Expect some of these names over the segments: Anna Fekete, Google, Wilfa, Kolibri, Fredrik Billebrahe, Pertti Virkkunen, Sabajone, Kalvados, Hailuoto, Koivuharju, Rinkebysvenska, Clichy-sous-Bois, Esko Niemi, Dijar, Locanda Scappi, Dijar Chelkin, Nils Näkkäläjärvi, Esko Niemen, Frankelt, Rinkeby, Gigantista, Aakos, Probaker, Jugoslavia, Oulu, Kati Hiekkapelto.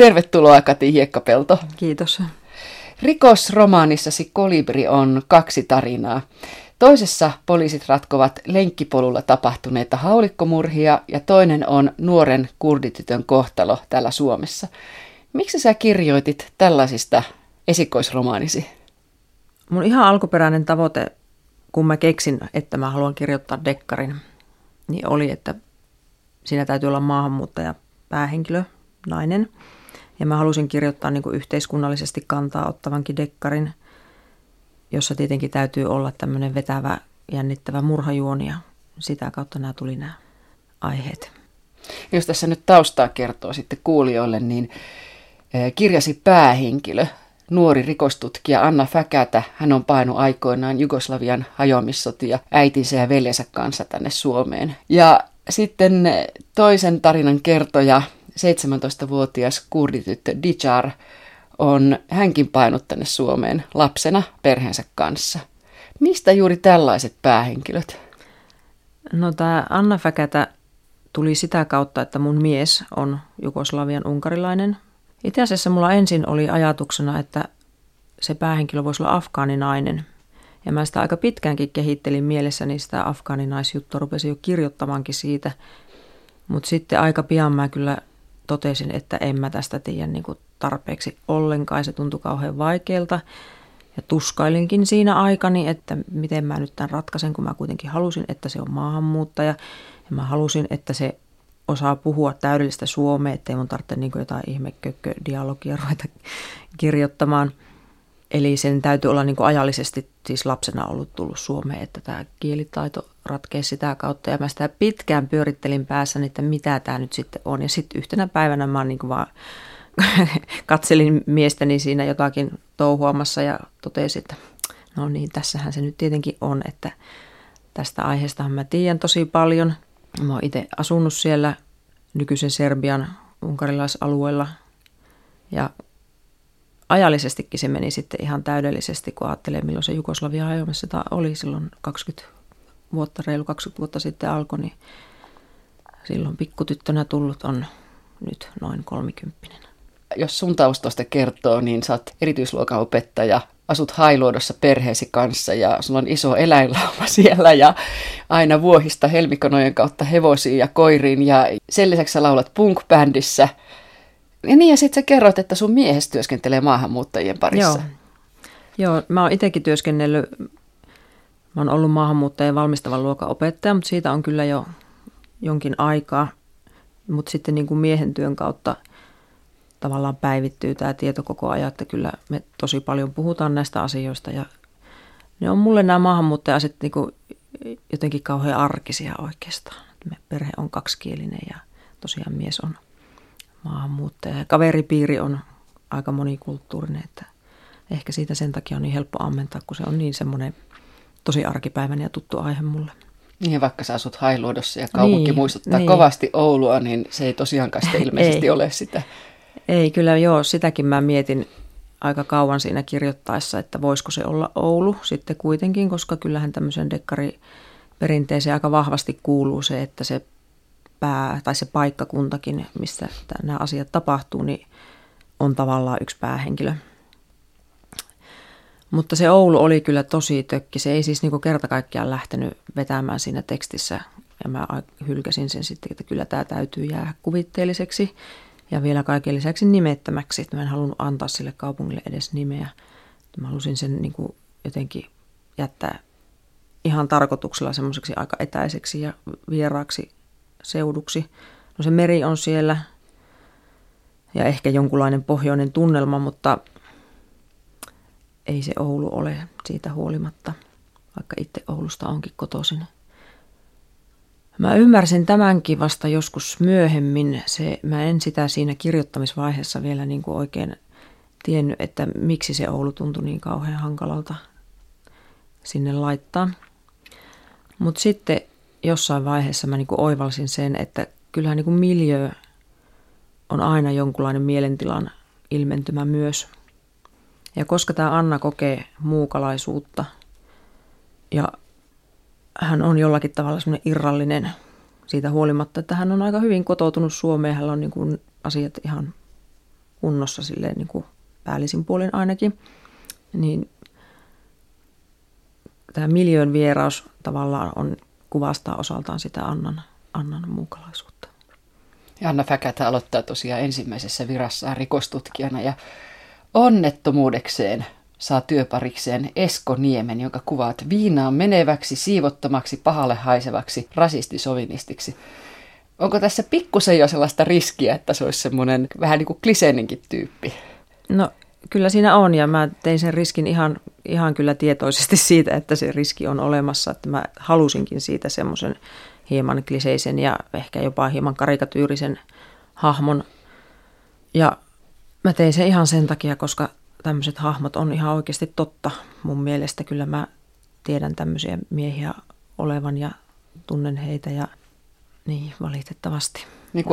Tervetuloa Kati Hiekkapelto. Kiitos. Rikosromaanissasi Kolibri on 2 tarinaa. Toisessa poliisit ratkovat lenkkipolulla tapahtuneita haulikkomurhia ja toinen on nuoren kurditytön kohtalo täällä Suomessa. Miksi sä kirjoitit tällaisista esikoisromaanisi? Mun ihan alkuperäinen tavoite, kun mä keksin, että mä haluan kirjoittaa dekkarin, niin oli, että siinä täytyy olla maahanmuuttaja päähenkilö, nainen. Ja mä halusin kirjoittaa niin kuin yhteiskunnallisesti kantaa ottavankin dekkarin, jossa tietenkin täytyy olla tämmöinen vetävä, jännittävä murhajuoni, ja sitä kautta tuli nämä aiheet. Jos tässä nyt taustaa kertoo sitten kuulijoille, niin kirjasi päähenkilö, nuori rikostutkija Anna Fekete. Hän on painut aikoinaan Jugoslavian hajoamissotia äitinsä ja veljensä kanssa tänne Suomeen. Ja sitten toisen tarinan kertoja, 17-vuotias kurdityttö Dijar, on hänkin painut tänne Suomeen lapsena perheensä kanssa. Mistä juuri tällaiset päähenkilöt? No, tämä Anna Fekete tuli sitä kautta, että mun mies on Jugoslavian unkarilainen. Itse asiassa mulla ensin oli ajatuksena, että se päähenkilö voisi olla afgaaninainen. Ja mä sitä aika pitkäänkin kehittelin mielessäni, sitä afgaaninaisjuttua rupesin jo kirjoittamankin siitä. Mutta sitten aika pian mä kyllä totesin, että en mä tästä tiedä niin kuin tarpeeksi ollenkaan. Se tuntui kauhean vaikealta. Ja tuskailinkin siinä aikani, että miten mä nyt tämän ratkaisen, kun mä kuitenkin halusin, että se on maahanmuuttaja. Ja mä halusin, että se osaa puhua täydellistä suomea, ettei mun tarvitse niin kuin jotain ihmekökkö-dialogia ruveta kirjoittamaan. Eli sen täytyy olla niin kuin ajallisesti siis lapsena tullut suomeen, että tämä kielitaito ratkee sitä kautta. Ja mä sitä pitkään pyörittelin päässäni, että mitä tämä nyt sitten on. Ja sitten yhtenä päivänä mä niin kuin vaan katselin miestäni siinä jotakin touhuamassa ja totesin, että no niin, tässähän se nyt tietenkin on, että tästä aiheestahan mä tiedän tosi paljon. Mä oon itse asunut siellä nykyisen Serbian unkarilaisalueella ja ajallisestikin se meni sitten ihan täydellisesti, kun ajattelee, milloin se Jugoslavia hajoamassa oli silloin 20 vuotta sitten alkoi, niin silloin pikkutyttönä tullut on nyt noin 30. Jos sun taustoista kertoo, niin sä oot erityisluokan opettaja, asut Hailuodossa perheesi kanssa ja sulla on iso eläinlauma siellä ja aina vuohista helmikonojen kautta hevosiin ja koiriin ja sen lisäksi sä laulat punk-bändissä. Ja niin, ja sitten sä kerroit, että sun miehes työskentelee maahanmuuttajien parissa. Joo, mä oon itsekin työskennellyt, mä oon ollut maahanmuuttajien valmistavan luokan opettaja, mutta siitä on kyllä jo jonkin aikaa. Mutta sitten niin kuin miehen työn kautta tavallaan päivittyy tämä tieto koko ajan, että kyllä me tosi paljon puhutaan näistä asioista. Ja ne on mulle nämä maahanmuuttaja-asiat niin kuin jotenkin kauhean arkisia oikeastaan. Me perhe on kaksikielinen ja tosiaan mies on maahanmuuttaja. Ja kaveripiiri on aika monikulttuurinen, että ehkä siitä sen takia on niin helppo ammentaa, kun se on niin semmoinen tosi arkipäiväinen ja tuttu aihe mulle. Niin, vaikka sä asut Hailuodossa ja kaupunki muistuttaa kovasti Oulua, niin se ei tosiaankaan sitä ilmeisesti ole sitä. Ei, kyllä joo. Sitäkin mä mietin aika kauan siinä kirjoittaessa, että voisiko se olla Oulu sitten kuitenkin, koska kyllähän tämmöisen dekkariperinteeseen aika vahvasti kuuluu se, että se se paikkakuntakin, missä nämä asiat tapahtuu, niin on tavallaan yksi päähenkilö. Mutta se Oulu oli kyllä tosi tökki. Se ei siis niin kerta kaikkiaan lähtenyt vetämään siinä tekstissä. Ja mä hylkäsin sen sitten, että kyllä tämä täytyy jäädä kuvitteelliseksi ja vielä kaiken lisäksi nimettömäksi. Mä en halunnut antaa sille kaupungille edes nimeä. Mä halusin sen niin kuin jotenkin jättää ihan tarkoituksella semmoiseksi aika etäiseksi ja vieraaksi seuduksi. No, se meri on siellä ja ehkä jonkunlainen pohjoinen tunnelma, mutta ei se Oulu ole siitä huolimatta, vaikka itse Oulusta onkin kotoisin. Mä ymmärsin tämänkin vasta joskus myöhemmin. Mä en sitä siinä kirjoittamisvaiheessa vielä niin kuin oikein tiennyt, että miksi se Oulu tuntui niin kauhean hankalalta sinne laittaa. Mutta sitten jossain vaiheessa mä niin kuin oivalsin sen, että kyllähän niin kuin miljöö on aina jonkunlainen mielentilan ilmentymä myös. Ja koska tämä Anna kokee muukalaisuutta ja hän on jollakin tavalla semmoinen irrallinen siitä huolimatta, että hän on aika hyvin kotoutunut Suomeen. Hänellä on niin kuin asiat ihan kunnossa silleen niin kuin päällisin puolin ainakin, niin tämä miljöön vieraus tavallaan on, kuvastaa osaltaan sitä Annan muukalaisuutta. Anna Fekete aloittaa tosiaan ensimmäisessä virassaan rikostutkijana ja onnettomuudekseen saa työparikseen Esko Niemen, jonka kuvaat viinaan meneväksi, siivottomaksi, pahalle haisevaksi, rasistisovinistiksi. Onko tässä pikkusen jo sellaista riskiä, että se olisi semmoinen vähän niin kuin kliseinenkin tyyppi? No kyllä siinä on, ja mä tein sen riskin ihan kyllä tietoisesti siitä, että se riski on olemassa, että mä halusinkin siitä semmoisen hieman kliseisen ja ehkä jopa hieman karikatyyrisen hahmon. Ja mä tein sen ihan sen takia, koska tämmöiset hahmot on ihan oikeasti totta mun mielestä. Kyllä mä tiedän tämmöisiä miehiä olevan ja tunnen heitä ja niin valitettavasti. Niin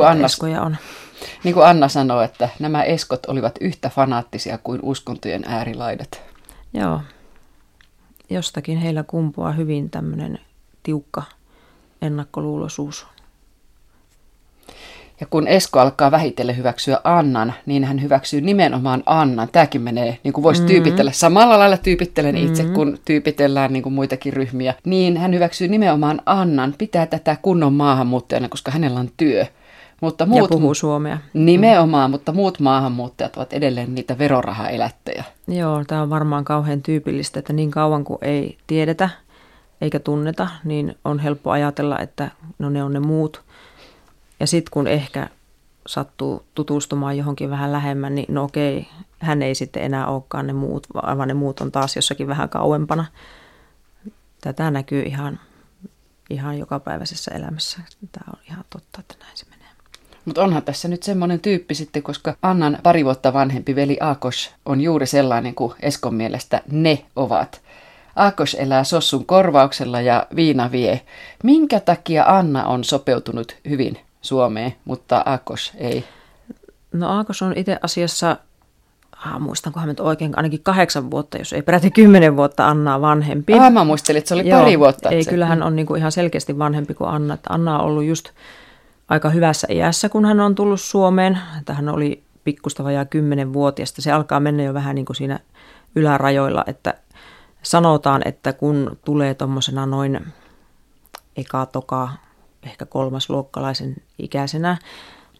kuin Anna sanoi, että nämä eskot olivat yhtä fanaattisia kuin uskontojen äärilaidat. Joo. Jostakin heillä kumpuaa hyvin tämmöinen tiukka ennakkoluuloisuus. Ja kun Esko alkaa vähitellen hyväksyä Annan, niin hän hyväksyy nimenomaan Annan. Tämäkin menee, niin kuin voisi tyypitellä, samalla lailla tyypittelen itse, kun tyypitellään niin kuin muitakin ryhmiä. Niin hän hyväksyy nimenomaan Annan, pitää tätä kunnon maahanmuuttajana, koska hänellä on työ. Mutta muut, ja puhuu suomea. Nimenomaan, mutta muut maahanmuuttajat ovat edelleen niitä verorahaelättäjä. Joo, tämä on varmaan kauhean tyypillistä, että niin kauan kuin ei tiedetä eikä tunneta, niin on helppo ajatella, että no ne on ne muut. Ja sitten kun ehkä sattuu tutustumaan johonkin vähän lähemmän, niin no okei, hän ei sitten enää olekaan ne muut, vaan ne muut on taas jossakin vähän kauempana. Tätä näkyy ihan jokapäiväisessä elämässä. Tämä on ihan totta, että näin se menee. Mutta onhan tässä nyt semmoinen tyyppi sitten, koska Annan pari vuotta vanhempi veli Aakos on juuri sellainen kuin Eskon mielestä ne ovat. Aakos elää sossun korvauksella ja viina vie. Minkä takia Anna on sopeutunut hyvin Suomeen, mutta Aakos ei? No Aakos on itse asiassa, muistankohan nyt oikein, ainakin 8 vuotta, jos ei peräti 10 vuotta Annaa vanhempi. Mä muistelin, että se oli pari vuotta. Ei, kyllähän on niinku ihan selkeästi vanhempi kuin Anna. Että Anna on ollut just aika hyvässä iässä, kun hän on tullut Suomeen. Hän oli pikkusta vajaa 10-vuotiaasta. Se alkaa mennä jo vähän niinku siinä ylärajoilla, että sanotaan, että kun tulee tuommoisena noin eka, toka, ehkä 3. luokkalaisen ikäisenä,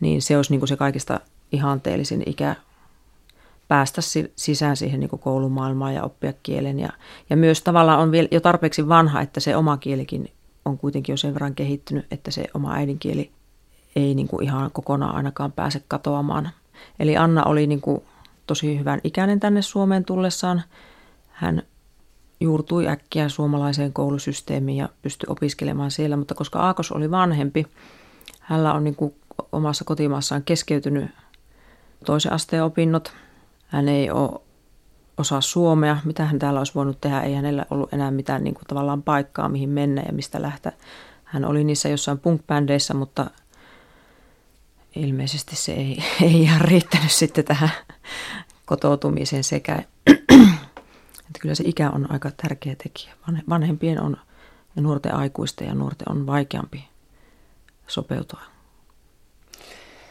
niin se olisi niin kuin se kaikista ihanteellisin ikä päästä sisään siihen niin kuin koulumaailmaan ja oppia kielen. Ja myös tavallaan on vielä jo tarpeeksi vanha, että se oma kielikin on kuitenkin jo sen verran kehittynyt, että se oma äidinkieli ei niin kuin ihan kokonaan ainakaan pääse katoamaan. Eli Anna oli niin kuin tosi hyvän ikäinen tänne Suomeen tullessaan. Hän juurtui äkkiä suomalaiseen koulusysteemiin ja pystyi opiskelemaan siellä, mutta koska Aakos oli vanhempi, hänellä on niin kuin omassa kotimaassaan keskeytynyt toisen asteen opinnot. Hän ei osaa suomea. Mitä hän täällä olisi voinut tehdä? Ei hänellä ollut enää mitään niin kuin tavallaan paikkaa, mihin mennä ja mistä lähteä. Hän oli niissä jossain punk-bändeissä, mutta ilmeisesti se ei ihan riittänyt sitten tähän kotoutumiseen sekä... Että kyllä se ikä on aika tärkeä tekijä. Vanhempien on ja nuorten aikuisten ja nuorten on vaikeampi sopeutua.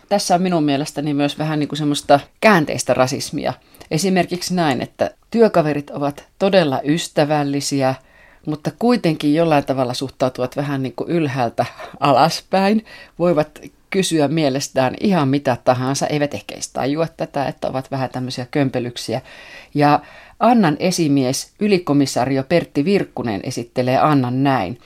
Tässä on minun mielestäni myös vähän niin kuin semmoista käänteistä rasismia. Esimerkiksi näin, että työkaverit ovat todella ystävällisiä, mutta kuitenkin jollain tavalla suhtautuvat vähän niin kuin ylhäältä alaspäin. Voivat kysyä mielestään ihan mitä tahansa, eivät ehkä edes tajua tätä, että ovat vähän tämmöisiä kömpelyksiä. Ja Annan esimies, ylikomissario Pertti Virkkunen esittelee Annan näin.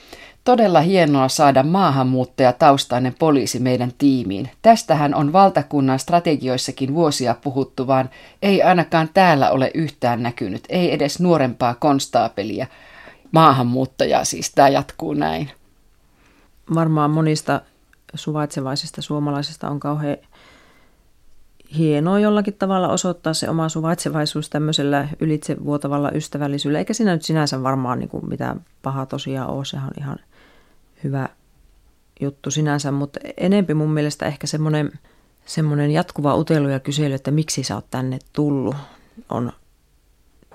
Todella hienoa saada maahanmuuttajataustainen poliisi meidän tiimiin. Tästähän on valtakunnan strategioissakin vuosia puhuttu, vaan ei ainakaan täällä ole yhtään näkynyt. Ei edes nuorempaa konstaapelia, maahanmuuttajaa siis. Tämä jatkuu näin. Varmaan monista suvaitsevaisista suomalaisista on kauhean hienoa jollakin tavalla osoittaa se oma suvaitsevaisuus tämmöisellä ylitsevuotavalla ystävällisyydellä. Eikä siinä nyt sinänsä varmaan niin kuin mitään pahaa tosiaan ole. Sehän on ihan hyvä juttu sinänsä, mutta enempi mun mielestä ehkä semmoinen jatkuva utelu ja kysely, että miksi sä oot tänne tullut, on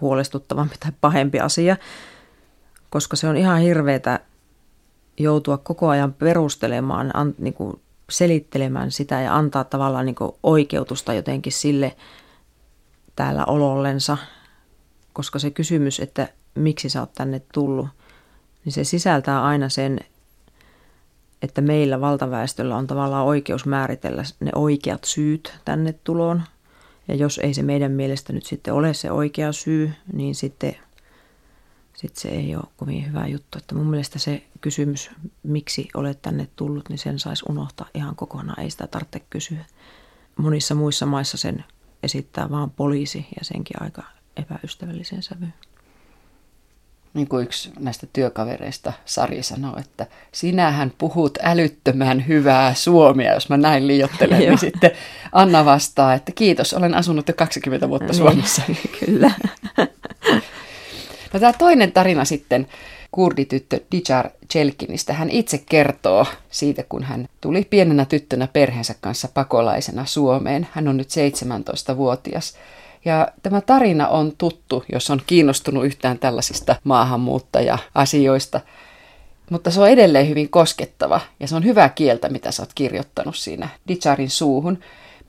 huolestuttavampi tai pahempi asia, koska se on ihan hirveetä joutua koko ajan perustelemaan, niin kuin selittelemään sitä ja antaa tavallaan niin kuin oikeutusta jotenkin sille täällä olollensa, koska se kysymys, että miksi sä oot tänne tullut, niin se sisältää aina sen, että meillä valtaväestöllä on tavallaan oikeus määritellä ne oikeat syyt tänne tuloon. Ja jos ei se meidän mielestä nyt sitten ole se oikea syy, niin sitten se ei ole kovin hyvä juttu. Että mun mielestä se kysymys, miksi olet tänne tullut, niin sen saisi unohtaa ihan kokonaan. Ei sitä tarvitse kysyä. Monissa muissa maissa sen esittää vaan poliisi ja senkin aika epäystävällisen sävyyn. Niin kuin yksi näistä työkavereista, Sari, sanoo, että sinähän puhut älyttömän hyvää suomea. Jos mä näin liioittelen, niin sitten Anna vastaa, että kiitos, olen asunut jo 20 vuotta Suomessa. Kyllä. No, tämä toinen tarina sitten, kurdityttö Dijar Chelkinistä. Hän itse kertoo siitä, kun hän tuli pienenä tyttönä perheensä kanssa pakolaisena Suomeen. Hän on nyt 17-vuotias. Ja tämä tarina on tuttu, jos on kiinnostunut yhtään tällaisista maahanmuuttaja-asioista. Mutta se on edelleen hyvin koskettava ja se on hyvää kieltä, mitä sä oot kirjoittanut siinä Dijarin suuhun.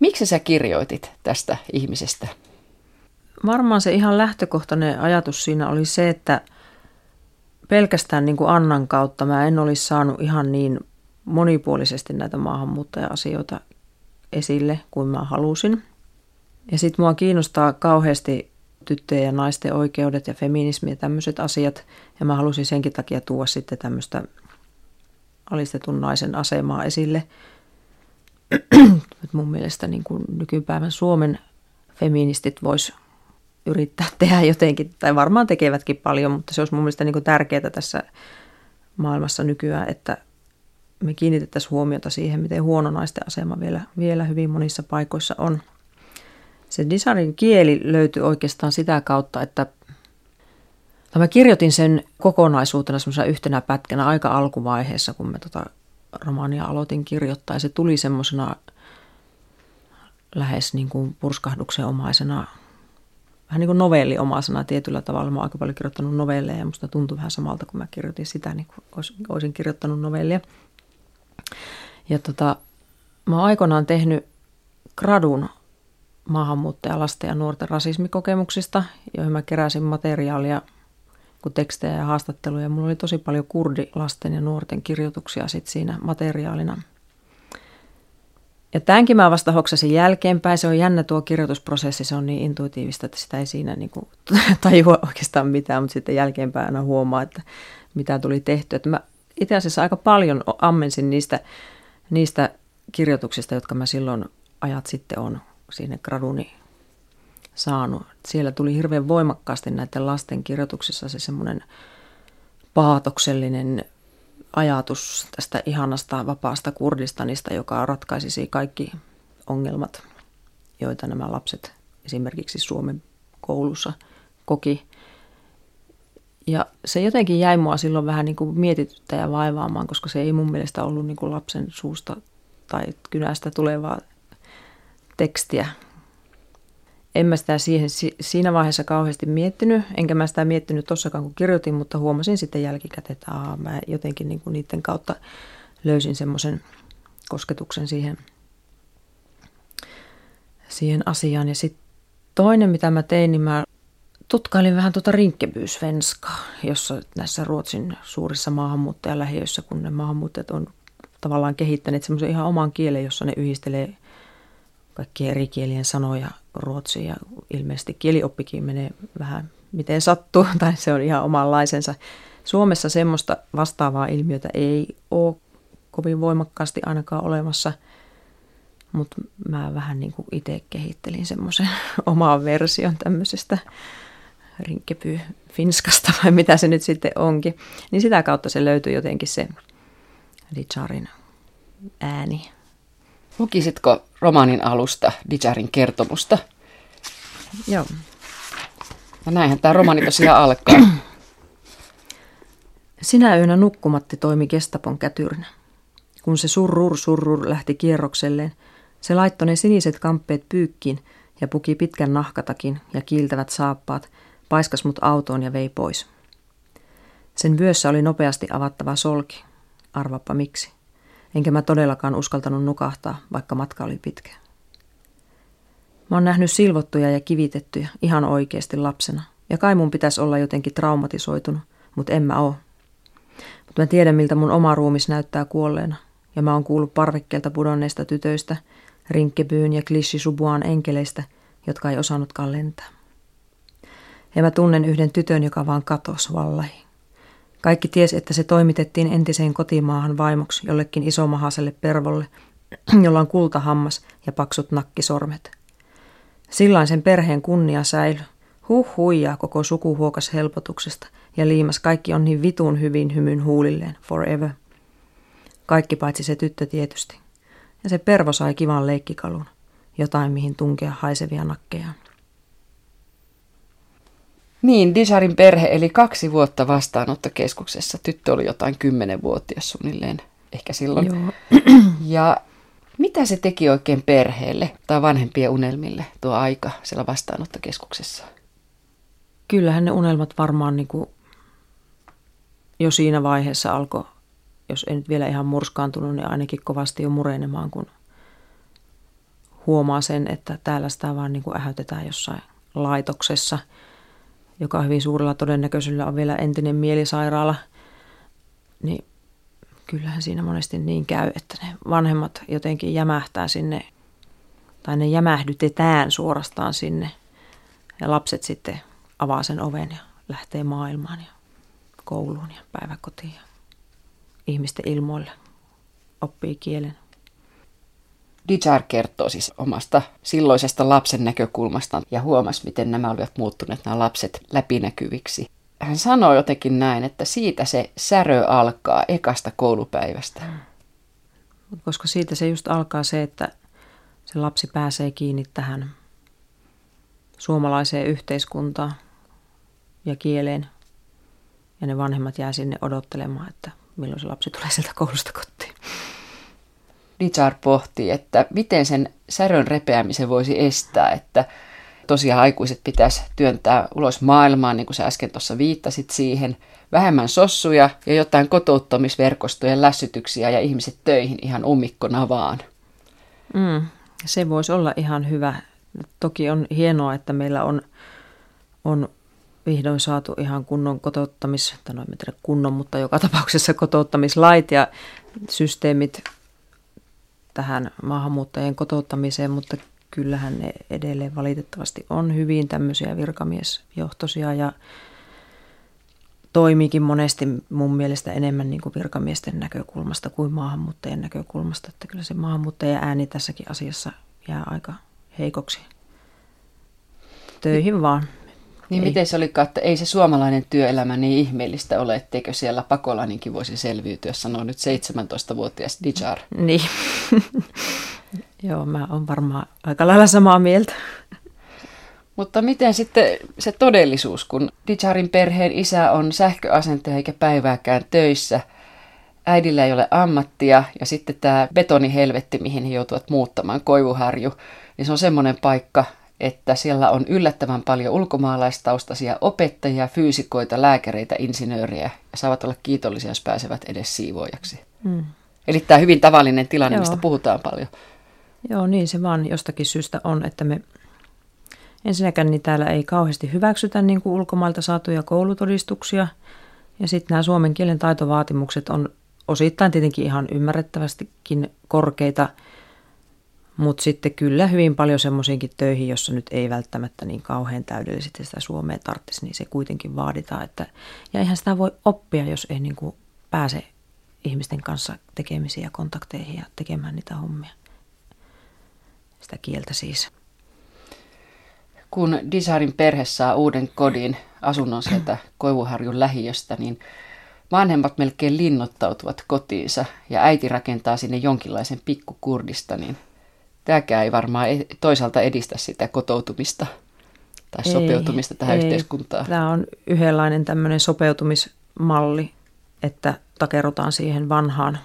Miksi sä kirjoitit tästä ihmisestä? Varmaan se ihan lähtökohtainen ajatus siinä oli se, että pelkästään niin kuin Annan kautta mä en olisi saanut ihan niin monipuolisesti näitä maahanmuuttaja-asioita esille kuin mä halusin. Ja sitten mua kiinnostaa kauheasti tyttöjen ja naisten oikeudet ja feminismi ja tämmöiset asiat. Ja mä halusin senkin takia tuoda sitten tämmöistä alistetun naisen asemaa esille. Mun mielestä niin kuin nykypäivän Suomen feministit vois yrittää tehdä jotenkin, tai varmaan tekevätkin paljon, mutta se olisi mun mielestä niin kuin tärkeää tässä maailmassa nykyään, että me kiinnitettäisiin huomiota siihen, miten huono naisten asema vielä hyvin monissa paikoissa on. Se Dijarin kieli löytyi oikeastaan sitä kautta, että mä kirjoitin sen kokonaisuutena semmoisena yhtenä pätkänä aika alkuvaiheessa, kun mä romaania aloitin kirjoittaa. Ja se tuli semmoisena lähes niin kuin purskahduksenomaisena, vähän niin kuin novelliomaisena tietyllä tavalla. Mä oon aika paljon kirjoittanut novelleja ja musta tuntui vähän samalta, kun mä kirjoitin sitä, niin kuin olisin kirjoittanut novellia. Ja mä oon aikoinaan tehnyt gradun maahanmuuttajalasten ja nuorten rasismikokemuksista, joihin mä keräsin materiaalia, kun tekstejä ja haastatteluja. Mulla oli tosi paljon kurdilasten ja nuorten kirjoituksia sit siinä materiaalina. Ja tämänkin mä vasta hoksasin jälkeenpäin. Se on jännä tuo kirjoitusprosessi, se on niin intuitiivista, että sitä ei siinä niinku tajua oikeastaan mitään, mutta sitten jälkeenpäin aina huomaa, että mitä tuli tehty. Että mä itse asiassa aika paljon ammensin niistä kirjoituksista, jotka mä silloin ajat sitten on sinne graduni saanut. Siellä tuli hirveän voimakkaasti näiden lasten kirjoituksissa se semmoinen paatoksellinen ajatus tästä ihanasta vapaasta Kurdistanista, joka ratkaisisi kaikki ongelmat, joita nämä lapset esimerkiksi Suomen koulussa koki. Ja se jotenkin jäi mua silloin vähän niin kuin mietityttä ja vaivaamaan, koska se ei mun mielestä ollut niin kuin lapsen suusta tai kynästä tulevaa tekstiä. En mä sitä siinä vaiheessa kauheasti miettinyt, enkä mä sitä miettinyt tossakaan kun kirjoitin, mutta huomasin sitten jälkikäteen, että mä jotenkin niin kuin niiden kautta löysin semmoisen kosketuksen siihen asiaan. Ja sitten toinen, mitä mä tein, niin mä tutkailin vähän Rinkebysvenskaa, jossa näissä Ruotsin suurissa maahanmuuttajalähiöissä, kun ne maahanmuuttajat on tavallaan kehittäneet semmoisen ihan oman kielen, jossa ne yhdistelee kaikkien eri kielien sanoja ruotsia ja ilmeisesti kielioppikin menee vähän miten sattuu, tai se on ihan omanlaisensa. Suomessa semmoista vastaavaa ilmiötä ei ole kovin voimakkaasti ainakaan olemassa, mutta mä vähän niin kuin itse kehittelin semmoisen oman version tämmöisestä Rinkeby-finskasta, vai mitä se nyt sitten onkin. Niin sitä kautta se löytyy jotenkin se Dijarin ääni. Lukisitko romaanin alusta Dijarin kertomusta? Joo. Ja näinhän tämä romaani tosiaan alkaa. Sinä yönä nukkumatti toimi Gestapon kätyrinä. Kun se surrur lähti kierrokselleen, se laittoi ne siniset kamppeet pyykkiin ja puki pitkän nahkatakin ja kiiltävät saappaat, paiskas mut autoon ja vei pois. Sen vyössä oli nopeasti avattava solki. Arvappa miksi. enkä mä todellakaan uskaltanut nukahtaa, vaikka matka oli pitkä. Mä oon nähnyt silvottuja ja kivitettyjä ihan oikeasti lapsena, ja kai mun pitäisi olla jotenkin traumatisoitunut, mutta en mä oo. Mutta mä tiedän, miltä mun oma ruumis näyttää kuolleena, ja mä oon kuullut parvekkeelta pudonneista tytöistä, Rinkebyyn ja Clichy-sous-Bois'n enkeleistä, jotka ei osannutkaan lentää. Ja mä tunnen yhden tytön, joka vaan katosi vallaihin. Kaikki ties, että se toimitettiin entiseen kotimaahan vaimoksi jollekin isomahaselle pervolle, jolla on kultahammas ja paksut nakkisormet. Sillain sen perheen kunnia säilyi. Huh huijaa, koko suku huokas helpotuksesta ja liimas kaikki on niin vitun hyvin hymyn huulilleen, forever. Kaikki paitsi se tyttö tietysti. Ja se pervo sai kivan leikkikalun, jotain mihin tunkea haisevia nakkeja. Niin, Dijarin perhe eli 2 vuotta vastaanottokeskuksessa. Tyttö oli jotain 10-vuotias suunnilleen, ehkä silloin. Joo. Ja mitä se teki oikein perheelle tai vanhempien unelmille tuo aika siellä vastaanottokeskuksessa? Kyllähän ne unelmat varmaan niin kuin jo siinä vaiheessa alkoi, jos ei nyt vielä ihan murskaantunut, niin ainakin kovasti jo murenemaan, kun huomaa sen, että täällä sitä vaan niin kuin ähätetään jossain laitoksessa, joka hyvin suurella todennäköisyydellä on vielä entinen mielisairaala, niin kyllähän siinä monesti niin käy, että ne vanhemmat jotenkin jämähtää sinne, tai ne jämähdytetään suorastaan sinne, ja lapset sitten avaa sen oven ja lähtee maailmaan ja kouluun ja päiväkotiin ja ihmisten ilmoille, oppii kielen. Dijar kertoo siis omasta silloisesta lapsen näkökulmastaan ja huomasi, miten nämä olivat muuttuneet nämä lapset läpinäkyviksi. Hän sanoo jotenkin näin, että siitä se särö alkaa ekasta koulupäivästä. Koska siitä se just alkaa se, että se lapsi pääsee kiinni tähän suomalaiseen yhteiskuntaan ja kieleen. Ja ne vanhemmat jää sinne odottelemaan, että milloin se lapsi tulee sieltä koulusta kotiin. Dijar pohtii, että miten sen särön repeämisen voisi estää, että tosiaan aikuiset pitäisi työntää ulos maailmaan, niin kuin sä äsken tuossa viittasit siihen, vähemmän sossuja ja jotain kotouttamisverkostojen lässytyksiä ja ihmiset töihin ihan ummikkona vaan. Se voisi olla ihan hyvä. Toki on hienoa, että meillä on vihdoin saatu ihan kunnon mutta joka tapauksessa kotouttamislait ja systeemit tähän maahanmuuttajien kotouttamiseen, mutta kyllähän ne edelleen valitettavasti on hyvin tämmöisiä virkamiesjohtoisia ja toimiikin monesti mun mielestä enemmän niin kuin virkamiesten näkökulmasta kuin maahanmuuttajien näkökulmasta, että kyllä se maahanmuuttajien ääni tässäkin asiassa jää aika heikoksi. Töihin vaan. Niin ei. Miten se olikaan, että ei se suomalainen työelämä niin ihmeellistä ole, etteikö siellä pakolainenkin voisi selviytyä, sanoo nyt 17-vuotias Dijar. Niin. Joo, mä oon varmaan aika lailla samaa mieltä. Mutta miten sitten se todellisuus, kun Dijarin perheen isä on sähköasentaja eikä päivääkään töissä, äidillä ei ole ammattia ja sitten tämä betonihelvetti, mihin he joutuvat muuttamaan, Koivuharju, niin se on semmoinen paikka, että siellä on yllättävän paljon ulkomaalaistaustaisia opettajia, fyysikoita, lääkäreitä, insinöörejä ja saavat olla kiitollisia, jos pääsevät edes siivoojaksi. Eli tämä hyvin tavallinen tilanne, mistä puhutaan paljon. Joo, niin se vaan jostakin syystä on, että me ensinnäkään niin täällä ei kauheasti hyväksytä niin kuin ulkomailta saatuja koulutodistuksia ja sitten nämä suomen kielen taitovaatimukset on osittain tietenkin ihan ymmärrettävästikin korkeita, mutta sitten kyllä hyvin paljon semmoisiinkin töihin, jossa nyt ei välttämättä niin kauhean täydellisesti sitä suomea tarvitsisi, niin se kuitenkin vaaditaan. Ja eihän sitä voi oppia, jos ei niin kuin pääse ihmisten kanssa tekemisiin ja kontakteihin ja tekemään niitä hommia. Sitä kieltä siis. Kun Dijarin perhe saa uuden kodin asunnon sieltä Koivuharjun lähiöstä, niin vanhemmat melkein linnoittautuvat kotiinsa ja äiti rakentaa sinne jonkinlaisen pikkukurdista, niin tämäkään ei varmaan toisaalta edistä sitä kotoutumista tai sopeutumista tähän yhteiskuntaan. Tämä on yhdenlainen tämmöinen sopeutumismalli, että takerrotaan siihen vanhaan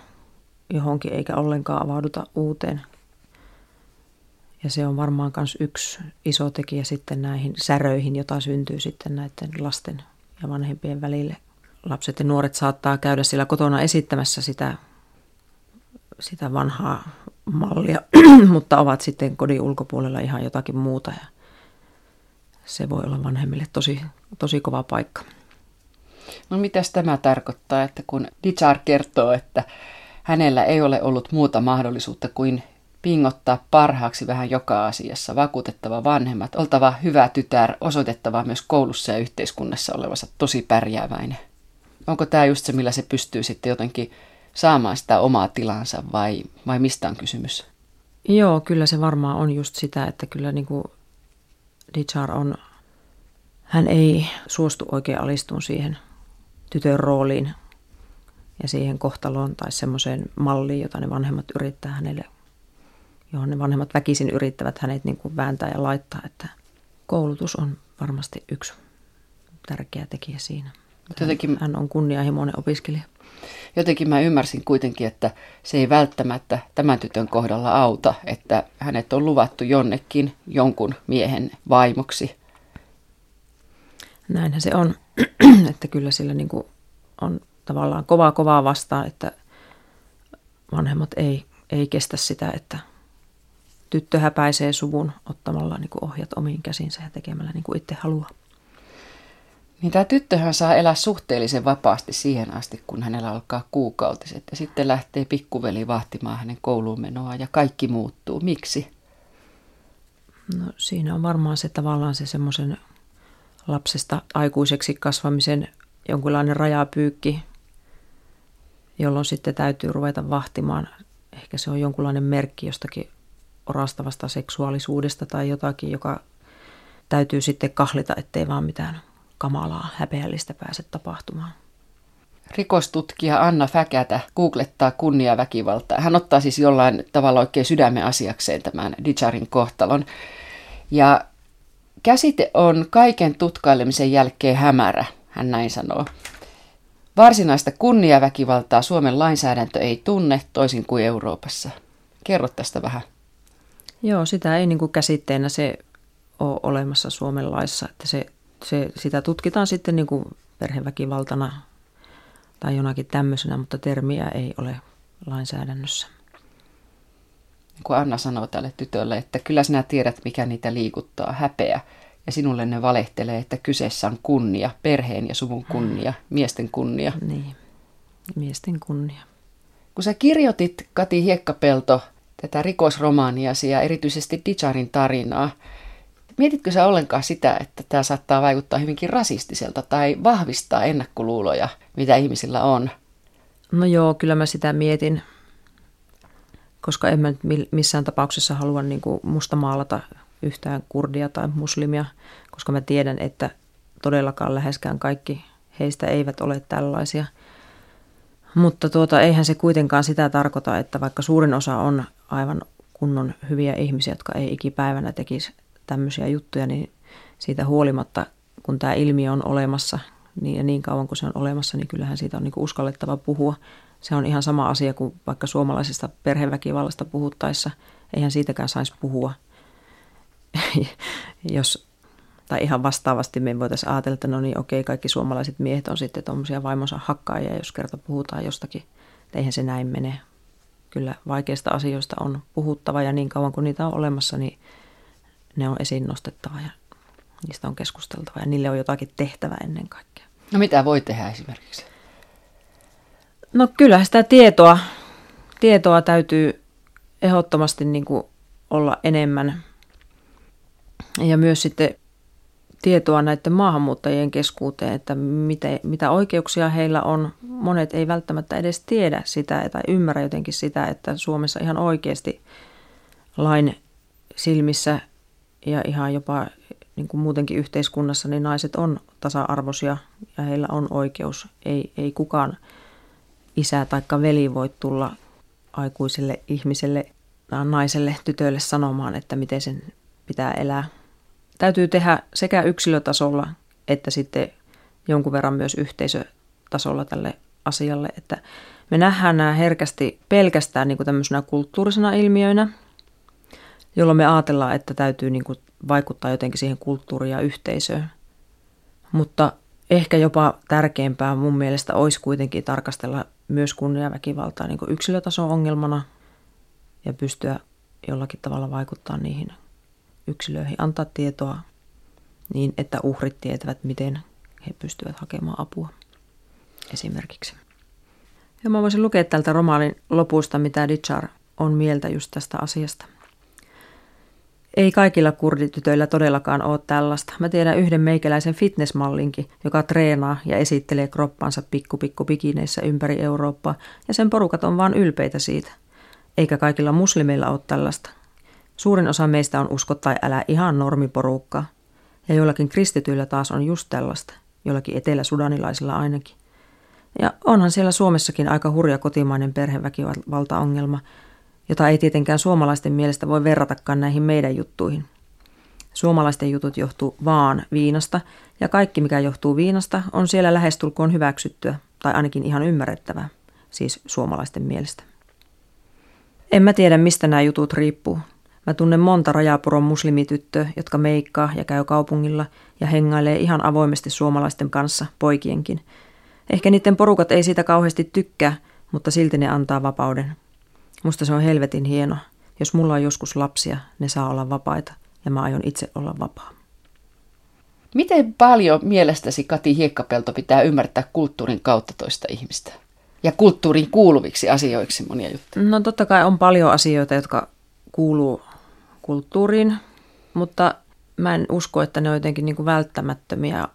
johonkin eikä ollenkaan avauduta uuteen. Ja se on varmaan myös yksi iso tekijä sitten näihin säröihin, jota syntyy sitten näiden lasten ja vanhempien välille. Lapset ja nuoret saattaa käydä siellä kotona esittämässä sitä sitä vanhaa mallia, mutta ovat sitten kodin ulkopuolella ihan jotakin muuta. Ja se voi olla vanhemmille tosi, tosi kova paikka. No mitäs tämä tarkoittaa, että kun Dijar kertoo, että hänellä ei ole ollut muuta mahdollisuutta kuin pingottaa parhaaksi vähän joka asiassa, vakuutettava vanhemmat, oltava hyvä tytär, osoitettava myös koulussa ja yhteiskunnassa olevansa tosi pärjääväinen. Onko tämä just se, millä se pystyy sitten jotenkin saamaan sitä omaa tilansa vai mistä on kysymys? Joo, kyllä se varmaan on just sitä, että kyllä niin kuin Dijar on, hän ei suostu oikein alistumaan siihen tytön rooliin ja siihen kohtaloon tai semmoiseen malliin, jota ne vanhemmat yrittää hänelle, johon ne vanhemmat väkisin yrittävät hänet niin kuin vääntää ja laittaa, että koulutus on varmasti yksi tärkeä tekijä siinä. Jotenkin, hän on kunnianhimoinen opiskelija. Jotenkin mä ymmärsin kuitenkin, että se ei välttämättä tämän tytön kohdalla auta, että hänet on luvattu jonnekin jonkun miehen vaimoksi. Näinhän se on, että kyllä sillä niin kuin on tavallaan kovaa vastaan, että vanhemmat ei kestä sitä, että tyttö häpäisee suvun ottamalla niin kuin ohjat omiin käsinsä ja tekemällä niin kuin itse haluaa. Niin tämä tyttöhän saa elää suhteellisen vapaasti siihen asti, kun hänellä alkaa kuukautiset. Ja sitten lähtee pikkuveli vahtimaan hänen kouluunmenoa ja kaikki muuttuu. Miksi? No siinä on varmaan se tavallaan se semmoisen lapsesta aikuiseksi kasvamisen jonkinlainen rajapyykki, jolloin sitten täytyy ruveta vahtimaan. Ehkä se on jonkinlainen merkki jostakin orastavasta seksuaalisuudesta tai jotakin, joka täytyy sitten kahlita, ettei vaan mitään kamalaa, häpeällistä pääse tapahtumaan. Rikostutkija Anna Fekete googlettaa kunniaväkivaltaa. Hän ottaa siis jollain tavalla oikein sydämen asiakseen tämän Dijarin kohtalon. Ja käsite on kaiken tutkailemisen jälkeen hämärä, hän näin sanoo. Varsinaista kunniaväkivaltaa Suomen lainsäädäntö ei tunne, toisin kuin Euroopassa. Kerro tästä vähän. Joo, sitä ei niin kuin käsitteenä se ole olemassa Suomen laissa, että sitä tutkitaan sitten niin kuin perheväkivaltana tai jonakin tämmöisenä, mutta termiä ei ole lainsäädännössä. Kun Anna sanoo tälle tytölle, että kyllä sinä tiedät, mikä niitä liikuttaa, häpeä, ja sinulle ne valehtelee, että kyseessä on kunnia, perheen ja suvun kunnia, miesten kunnia. Niin, miesten kunnia. Kun sä kirjoitit, Kati Hiekkapelto, tätä rikosromaaniasi ja erityisesti Dijarin tarinaa, mietitkö sä ollenkaan sitä, että tämä saattaa vaikuttaa hyvinkin rasistiselta tai vahvistaa ennakkoluuloja, mitä ihmisillä on? No joo, kyllä mä sitä mietin, koska en mä nyt missään tapauksessa halua niin kuin mustamaalata yhtään kurdia tai muslimia, koska mä tiedän, että todellakaan läheskään kaikki heistä eivät ole tällaisia. Mutta eihän se kuitenkaan sitä tarkoita, että vaikka suurin osa on aivan kunnon hyviä ihmisiä, jotka ei ikipäivänä tekisi tämmöisiä juttuja, niin siitä huolimatta, kun tämä ilmiö on olemassa, niin ja niin kauan kuin se on olemassa, niin kyllähän siitä on niinku uskallettava puhua. Se on ihan sama asia kuin vaikka suomalaisesta perheväkivallasta puhuttaessa. Eihän siitäkään saisi puhua. Tai ihan vastaavasti me voitaisiin ajatella, että no niin okei, kaikki suomalaiset miehet on sitten tuommoisia vaimonsa hakkaajia, jos kerta puhutaan jostakin. Eihän se näin mene. Kyllä vaikeista asioista on puhuttava ja niin kauan kuin niitä on olemassa, niin ne on esiin nostettava ja niistä on keskusteltava ja niille on jotakin tehtävä ennen kaikkea. No mitä voi tehdä esimerkiksi? No kyllä sitä tietoa täytyy ehdottomasti niin kuin olla enemmän ja myös sitten tietoa näiden maahanmuuttajien keskuuteen, että mitä oikeuksia heillä on. Monet ei välttämättä edes tiedä sitä tai ymmärrä jotenkin sitä, että Suomessa ihan oikeasti lain silmissä ja ihan jopa niin kuin muutenkin yhteiskunnassa, niin naiset on tasa-arvoisia ja heillä on oikeus. Ei kukaan isä tai veli voi tulla aikuiselle ihmiselle tai naiselle, tytölle sanomaan, että miten sen pitää elää. Täytyy tehdä sekä yksilötasolla että sitten jonkun verran myös yhteisötasolla tälle asialle. Että me nähdään nämä herkästi pelkästään niin kuin tämmöisenä kulttuurisena ilmiöinä, jolloin me ajatellaan, että täytyy niin kuin vaikuttaa jotenkin siihen kulttuuriin ja yhteisöön. Mutta ehkä jopa tärkeämpää mun mielestä olisi kuitenkin tarkastella myös kunniaväkivaltaa niin kuin yksilötason ongelmana ja pystyä jollakin tavalla vaikuttaa niihin yksilöihin, antaa tietoa niin, että uhrit tietävät, miten he pystyvät hakemaan apua esimerkiksi. Ja mä voisin lukea tältä romaanin lopusta, mitä Dijar on mieltä just tästä asiasta. Ei kaikilla kurditytöillä todellakaan ole tällaista. Mä tiedän yhden meikäläisen fitnessmallinkin, joka treenaa ja esittelee kroppansa pikku pikineissä ympäri Eurooppaa, ja sen porukat on vaan ylpeitä siitä. Eikä kaikilla muslimeilla ole tällaista. Suurin osa meistä on usko tai älä ihan normiporukkaa. Ja jollakin kristityillä taas on just tällaista, jollakin eteläsudanilaisilla ainakin. Ja onhan siellä Suomessakin aika hurja kotimainen perheväkivaltaongelma, jota ei tietenkään suomalaisten mielestä voi verratakaan näihin meidän juttuihin. Suomalaisten jutut johtuu vaan viinasta, ja kaikki mikä johtuu viinasta on siellä lähestulkoon hyväksyttyä, tai ainakin ihan ymmärrettävää, siis suomalaisten mielestä. En mä tiedä, mistä nämä jutut riippuu. Mä tunnen monta rajapuron muslimityttöä, jotka meikkaa ja käy kaupungilla ja hengailee ihan avoimesti suomalaisten kanssa, poikienkin. Ehkä niiden porukat ei siitä kauheasti tykkää, mutta silti ne antaa vapauden. Musta se on helvetin hieno. Jos mulla on joskus lapsia, ne saa olla vapaita ja mä aion itse olla vapaa. Miten paljon mielestäsi Kati Hiekkapelto pitää ymmärtää kulttuurin kautta toista ihmistä? Ja kulttuuriin kuuluviksi asioiksi monia juttuja. No totta kai on paljon asioita, jotka kuuluu kulttuuriin, mutta mä en usko, että ne on jotenkin niin kuin välttämättömiä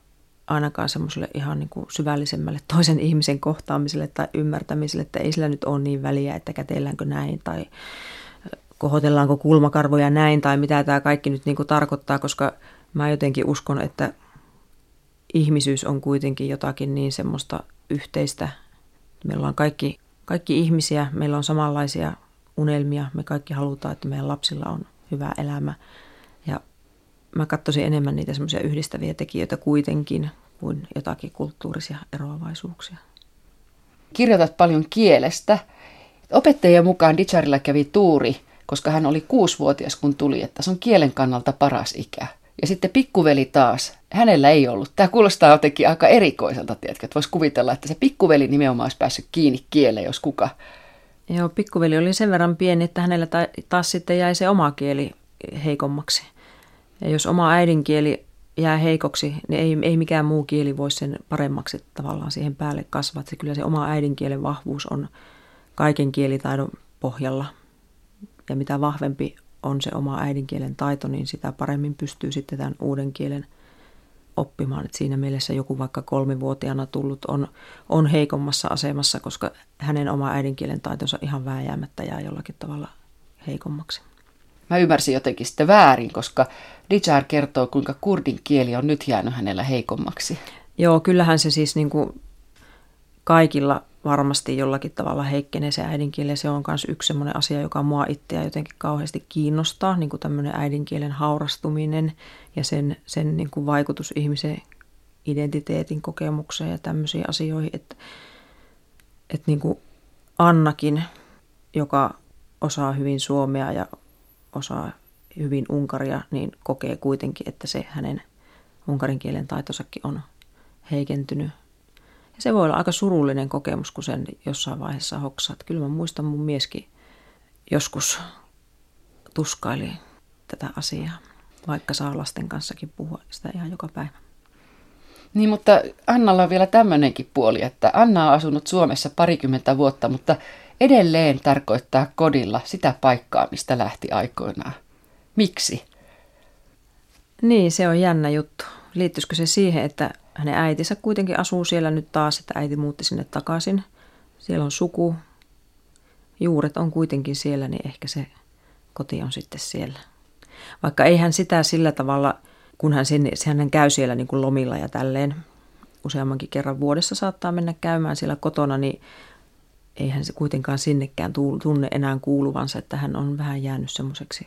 ainakaan semmoiselle ihan niin kuin syvällisemmälle toisen ihmisen kohtaamiselle tai ymmärtämiselle, että ei sillä nyt ole niin väliä, että kätelläänkö näin tai kohotellaanko kulmakarvoja näin tai mitä tämä kaikki nyt niin kuin tarkoittaa, koska mä jotenkin uskon, että ihmisyys on kuitenkin jotakin niin semmoista yhteistä. Meillä on kaikki ihmisiä, meillä on samanlaisia unelmia, me kaikki halutaan, että meidän lapsilla on hyvä elämä. Ja mä katsoisin enemmän niitä semmoisia yhdistäviä tekijöitä kuitenkin kuin jotakin kulttuurisia eroavaisuuksia. Kirjoitat paljon kielestä. Opettajien mukaan Dijarilla kävi tuuri, koska hän oli 6-vuotias kun tuli, että se on kielen kannalta paras ikä. Ja sitten pikkuveli taas, hänellä ei ollut. Tämä kuulostaa jotenkin aika erikoiselta, tiedätkö, että voisi kuvitella, että se pikkuveli nimenomaan olisi päässyt kiinni kieleen, jos kuka. Joo, pikkuveli oli sen verran pieni, että hänellä taas sitten jäi se oma kieli heikommaksi. Ja jos oma äidinkieli jää heikoksi, niin ei mikään muu kieli voi sen paremmaksi tavallaan siihen päälle kasvaa. Kyllä se oma äidinkielen vahvuus on kaiken kielitaidon pohjalla. Ja mitä vahvempi on se oma äidinkielen taito, niin sitä paremmin pystyy sitten tämän uuden kielen oppimaan. Et siinä mielessä joku vaikka 3-vuotiaana tullut on heikommassa asemassa, koska hänen oma äidinkielen taitonsa ihan vääjäämättä jää jollakin tavalla heikommaksi. Mä ymmärsin jotenkin sitä väärin, koska Dijar kertoo, kuinka kurdin kieli on nyt jäänyt hänellä heikommaksi. Joo, kyllähän se siis niin kuin kaikilla varmasti jollakin tavalla heikkenee se äidinkieli. Se on myös yksi sellainen asia, joka mua itseä jotenkin kauheasti kiinnostaa, niin kuin tämmöinen äidinkielen haurastuminen ja sen niin kuin vaikutus ihmisen identiteetin kokemukseen ja tämmöisiin asioihin. Että niin kuin Annakin, joka osaa hyvin suomea ja osaa hyvin unkaria, niin kokee kuitenkin, että se hänen unkarin kielen taitosakin on heikentynyt. Ja se voi olla aika surullinen kokemus, kun sen jossain vaiheessa hoksaat. Kyllä mä muistan, mun mieskin joskus tuskaili tätä asiaa, vaikka saa lasten kanssakin puhua sitä ihan joka päivä. Niin, mutta Annalla on vielä tämmöinenkin puoli, että Anna on asunut Suomessa 20 vuotta, mutta edelleen tarkoittaa kodilla sitä paikkaa, mistä lähti aikoinaan. Miksi? Niin, se on jännä juttu. Liittyisikö se siihen, että hänen äitinsä kuitenkin asuu siellä nyt taas, että äiti muutti sinne takaisin. Siellä on suku. Juuret on kuitenkin siellä, niin ehkä se koti on sitten siellä. Vaikka ei hän sitä sillä tavalla, kun hän käy siellä niin kuin lomilla ja tälleen. Useammankin kerran vuodessa saattaa mennä käymään siellä kotona, niin eihän se kuitenkaan sinnekään tunne enää kuuluvansa, että hän on vähän jäänyt semmoiseksi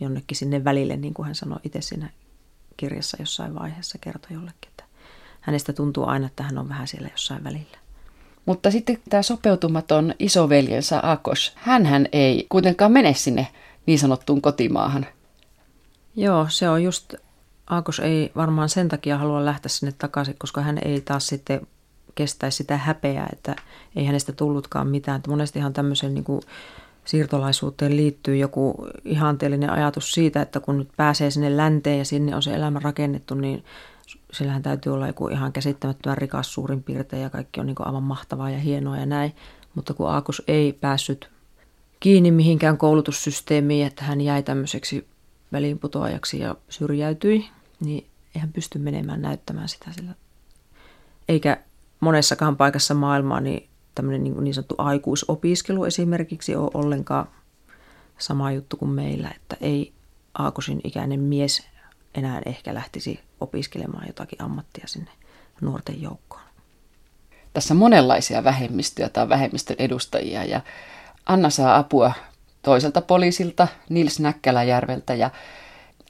jonnekin sinne välille, niin kuin hän sanoi itse siinä kirjassa jossain vaiheessa, kertoi jollekin, että hänestä tuntuu aina, että hän on vähän siellä jossain välillä. Mutta sitten tämä sopeutumaton isoveljensä Aakos, hänhän ei kuitenkaan mene sinne niin sanottuun kotimaahan. Joo, se on just, Aakos ei varmaan sen takia halua lähteä sinne takaisin, koska hän ei taas sitten kestäisi sitä häpeää, että ei hänestä tullutkaan mitään. Että monestihan tämmöisen niin kuin siirtolaisuuteen liittyy joku ihanteellinen ajatus siitä, että kun nyt pääsee sinne länteen ja sinne on se elämä rakennettu, niin sillähän täytyy olla joku ihan käsittämättömän rikas suurin piirtein ja kaikki on niin kuin aivan mahtavaa ja hienoa ja näin. Mutta kun Aakos ei päässyt kiinni mihinkään koulutussysteemiin, että hän jäi tämmöiseksi väliinputoajaksi ja syrjäytyi, niin ei hän pysty menemään näyttämään sitä sillä. Eikä monessakaan paikassa maailmaa niin tämmöinen niin sanottu aikuisopiskelu esimerkiksi ole ollenkaan sama juttu kuin meillä, että ei Aakosin ikäinen mies enää ehkä lähtisi opiskelemaan jotakin ammattia sinne nuorten joukkoon. Tässä monenlaisia vähemmistöjä tai vähemmistön edustajia ja Anna saa apua toiselta poliisilta, Nils Näkkäläjärveltä, ja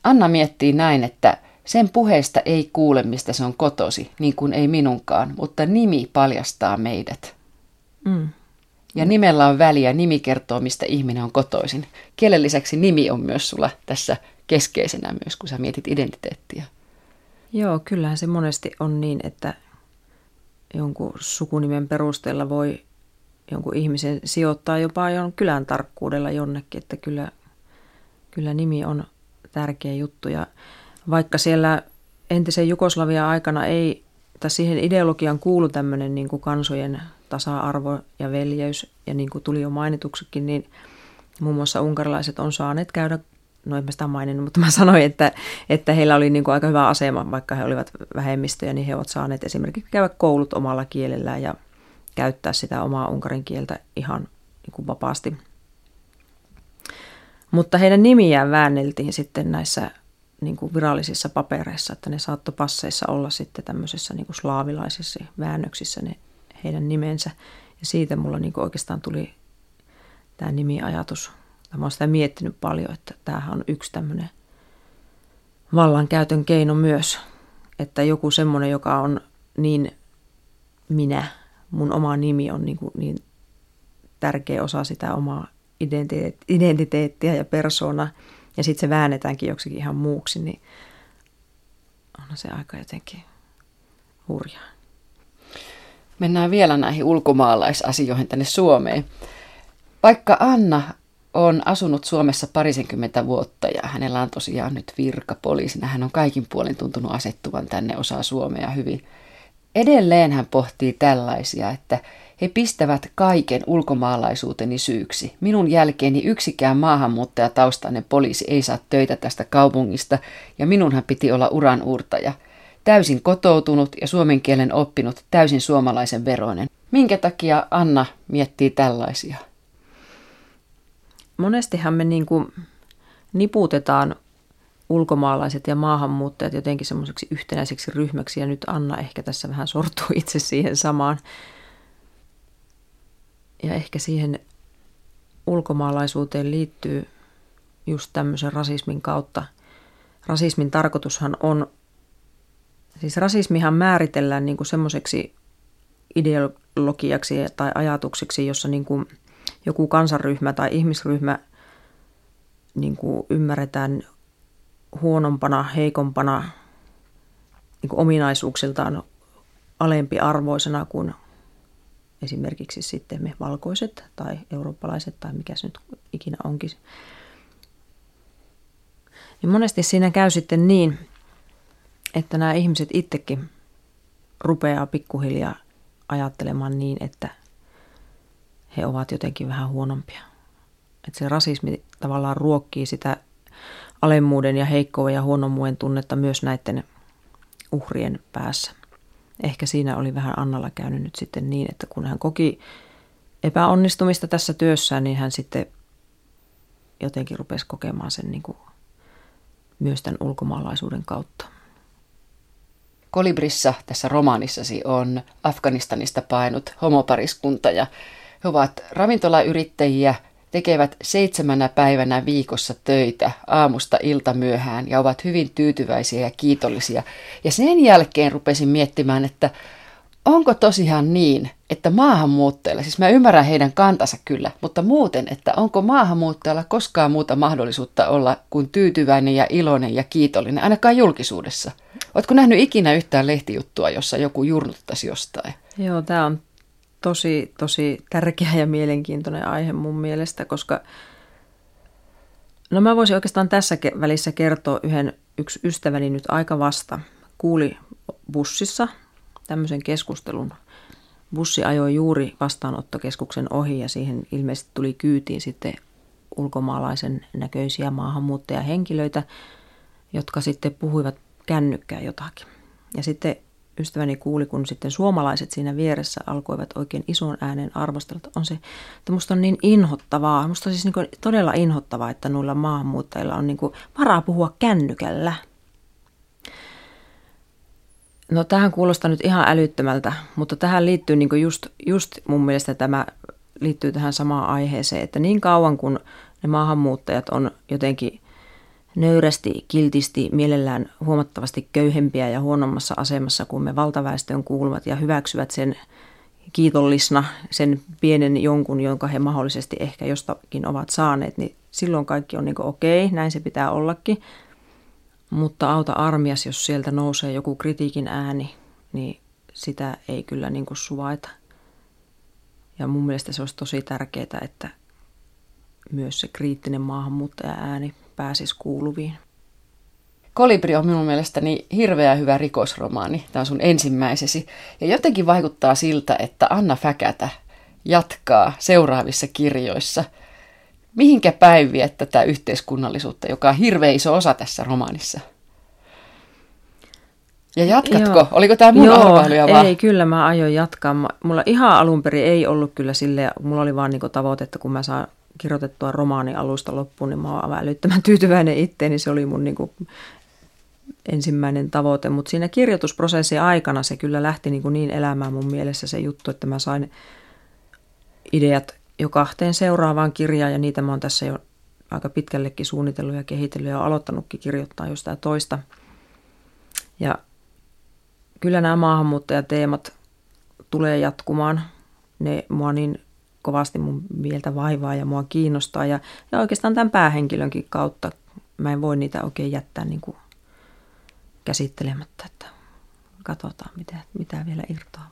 Anna miettii näin, että sen puheesta ei kuule, mistä se on kotosi, niin kuin ei minunkaan, mutta nimi paljastaa meidät. Mm. Ja nimellä on väliä, nimi kertoo, mistä ihminen on kotoisin. Kielen lisäksi nimi on myös sulla tässä keskeisenä myös, kun sä mietit identiteettiä. Joo, kyllähän se monesti on niin, että jonkun sukunimen perusteella voi jonkun ihmisen sijoittaa jopa kylän tarkkuudella jonnekin, että kyllä nimi on tärkeä juttu. Ja vaikka siellä entisen Jugoslavian aikana ei, tai siihen ideologiaan kuului tämmöinen niin kuin kansojen tasa-arvo ja veljeys, ja niin kuin tuli jo mainituksikin, niin muun muassa unkarilaiset on saaneet käydä, no en mä sitä maininnut, mutta mä sanoin, että heillä oli niin kuin aika hyvä asema, vaikka he olivat vähemmistöjä, niin he ovat saaneet esimerkiksi käydä koulut omalla kielellään ja käyttää sitä omaa unkarin kieltä ihan niin kuin vapaasti. Mutta heidän nimiään väänneltiin sitten näissä niin kuin virallisissa papereissa, että ne saattoi passeissa olla sitten tämmöisissä niin kuin slaavilaisissa väännöksissä ne heidän nimensä. Ja siitä mulla niin kuin oikeastaan tuli tämä nimiajatus. Mä oon sitä miettinyt paljon, että tämähän on yksi tämmöinen vallankäytön keino myös. Että joku semmoinen, joka on niin minä, mun oma nimi on niin tärkeä osa sitä omaa identiteettiä ja persoonaa. Ja sitten se väännetäänkin joksikin ihan muuksi, niin on se aika jotenkin hurjaa. Mennään vielä näihin ulkomaalaisasioihin tänne Suomeen. Vaikka Anna on asunut Suomessa parisenkymmentä vuotta ja hänellä on tosiaan nyt virka poliisina, hän on kaikin puolin tuntunut asettuvan tänne osaa Suomea hyvin. Edelleen hän pohtii tällaisia, että he pistävät kaiken ulkomaalaisuuteni syyksi. Minun jälkeeni yksikään maahanmuuttajataustainen poliisi ei saa töitä tästä kaupungista ja minunhan piti olla uranuurtaja. Täysin kotoutunut ja suomen kielen oppinut, täysin suomalaisen veroinen. Minkä takia Anna miettii tällaisia? Monestihan me niin kuin niputetaan ulkomaalaiset ja maahanmuuttajat jotenkin semmoiseksi yhtenäiseksi ryhmäksi, ja nyt Anna ehkä tässä vähän sortuu itse siihen samaan. Ja ehkä siihen ulkomaalaisuuteen liittyy just tämmöisen rasismin kautta. Rasismin tarkoitushan on, siis rasismihan määritellään niin kuin semmoiseksi ideologiaksi tai ajatukseksi, jossa niin kuin joku kansanryhmä tai ihmisryhmä niin kuin ymmärretään huonompana, heikompana, niin kuin ominaisuuksiltaan alempiarvoisena kuin esimerkiksi sitten me valkoiset tai eurooppalaiset tai mikä se nyt ikinä onkin. Ja monesti siinä käy sitten niin, että nämä ihmiset itsekin rupeaa pikkuhiljaa ajattelemaan niin, että he ovat jotenkin vähän huonompia. Että se rasismi tavallaan ruokkii sitä alemmuuden ja heikkouden ja huonommuuden tunnetta myös näiden uhrien päässä. Ehkä siinä oli vähän Annalla käynyt nyt sitten niin, että kun hän koki epäonnistumista tässä työssään, niin hän sitten jotenkin rupesi kokemaan sen niin kuin myös tämän ulkomaalaisuuden kautta. Kolibrissa, tässä romaanissasi, on Afganistanista painut homopariskunta ja he ovat ravintolayrittäjiä, tekevät 7 päivänä viikossa töitä aamusta iltamyöhään ja ovat hyvin tyytyväisiä ja kiitollisia. Ja sen jälkeen rupesin miettimään, että onko tosiaan niin, että maahanmuuttajilla, siis mä ymmärrän heidän kantansa kyllä, mutta muuten, että onko maahanmuuttajalla koskaan muuta mahdollisuutta olla kuin tyytyväinen ja iloinen ja kiitollinen, ainakaan julkisuudessa. Ootko nähnyt ikinä yhtään lehtijuttua, jossa joku jurnuttaisi jostain? Joo, tämä on tosi tärkeä ja mielenkiintoinen aihe mun mielestä, koska no mä voisin oikeastaan tässä välissä kertoa yksi ystäväni nyt aika vasta. Kuuli bussissa tämmöisen keskustelun. Bussi ajoi juuri vastaanottokeskuksen ohi ja siihen ilmeisesti tuli kyytiin sitten ulkomaalaisen näköisiä maahanmuuttajahenkilöitä, jotka sitten puhuivat kännykkää jotakin. Ja sitten ystäväni kuuli, kun sitten suomalaiset siinä vieressä alkoivat oikein ison äänen arvostella, että on se, että musta on niin inhottavaa, musta on siis niin kuin todella inhottavaa, että noilla maahanmuuttajilla on niin kuin varaa puhua kännykällä. No tähän kuulostaa nyt ihan älyttömältä, mutta tähän liittyy niin kuin just mun mielestä tämä liittyy tähän samaan aiheeseen, että niin kauan kun ne maahanmuuttajat on jotenkin nöyrästi, kiltisti, mielellään huomattavasti köyhempiä ja huonommassa asemassa kuin me valtaväestöön kuuluvat ja hyväksyvät sen kiitollisena, sen pienen jonkun, jonka he mahdollisesti ehkä jostakin ovat saaneet, niin silloin kaikki on niin kuin okei, näin se pitää ollakin. Mutta auta armias, jos sieltä nousee joku kritiikin ääni, niin sitä ei kyllä niin kuin suvaita. Ja mun mielestä se olisi tosi tärkeää, että myös se kriittinen maahanmuuttaja-ääni pääsisi kuuluviin. Kolibri on minun mielestäni hirveän hyvä rikosromaani. Tämä on sun ensimmäisesi. Ja jotenkin vaikuttaa siltä, että Anna Fekete jatkaa seuraavissa kirjoissa. Mihinkä päiviä tätä yhteiskunnallisuutta, joka on hirveän iso osa tässä romaanissa? Ja jatkatko? Joo. Oliko tämä mun arvailuja vaan? Ei, kyllä mä aion jatkaa. Mulla ihan alun perin ei ollut kyllä silleen, mulla oli vaan niinku tavoite, että kun mä saan kirjoitettua romaani alusta loppuun, niin mä oon aivan älyttömän tyytyväinen itteeni. Se oli mun niinku ensimmäinen tavoite, mutta siinä kirjoitusprosessin aikana se kyllä lähti niinku niin elämään mun mielessä se juttu, että mä sain ideat jo 2 seuraavaan kirjaan ja niitä mä oon tässä jo aika pitkällekin suunnitellut ja kehitellyt ja aloittanutkin kirjoittaa jo sitä toista. Ja kyllä nämä maahanmuuttajateemat tulee jatkumaan. Ne mua niin kovasti mun mieltä vaivaa ja mua kiinnostaa. Ja oikeastaan tämän päähenkilönkin kautta mä en voi niitä oikein jättää niin kuin käsittelemättä. Että katsotaan, mitä vielä irtoaa.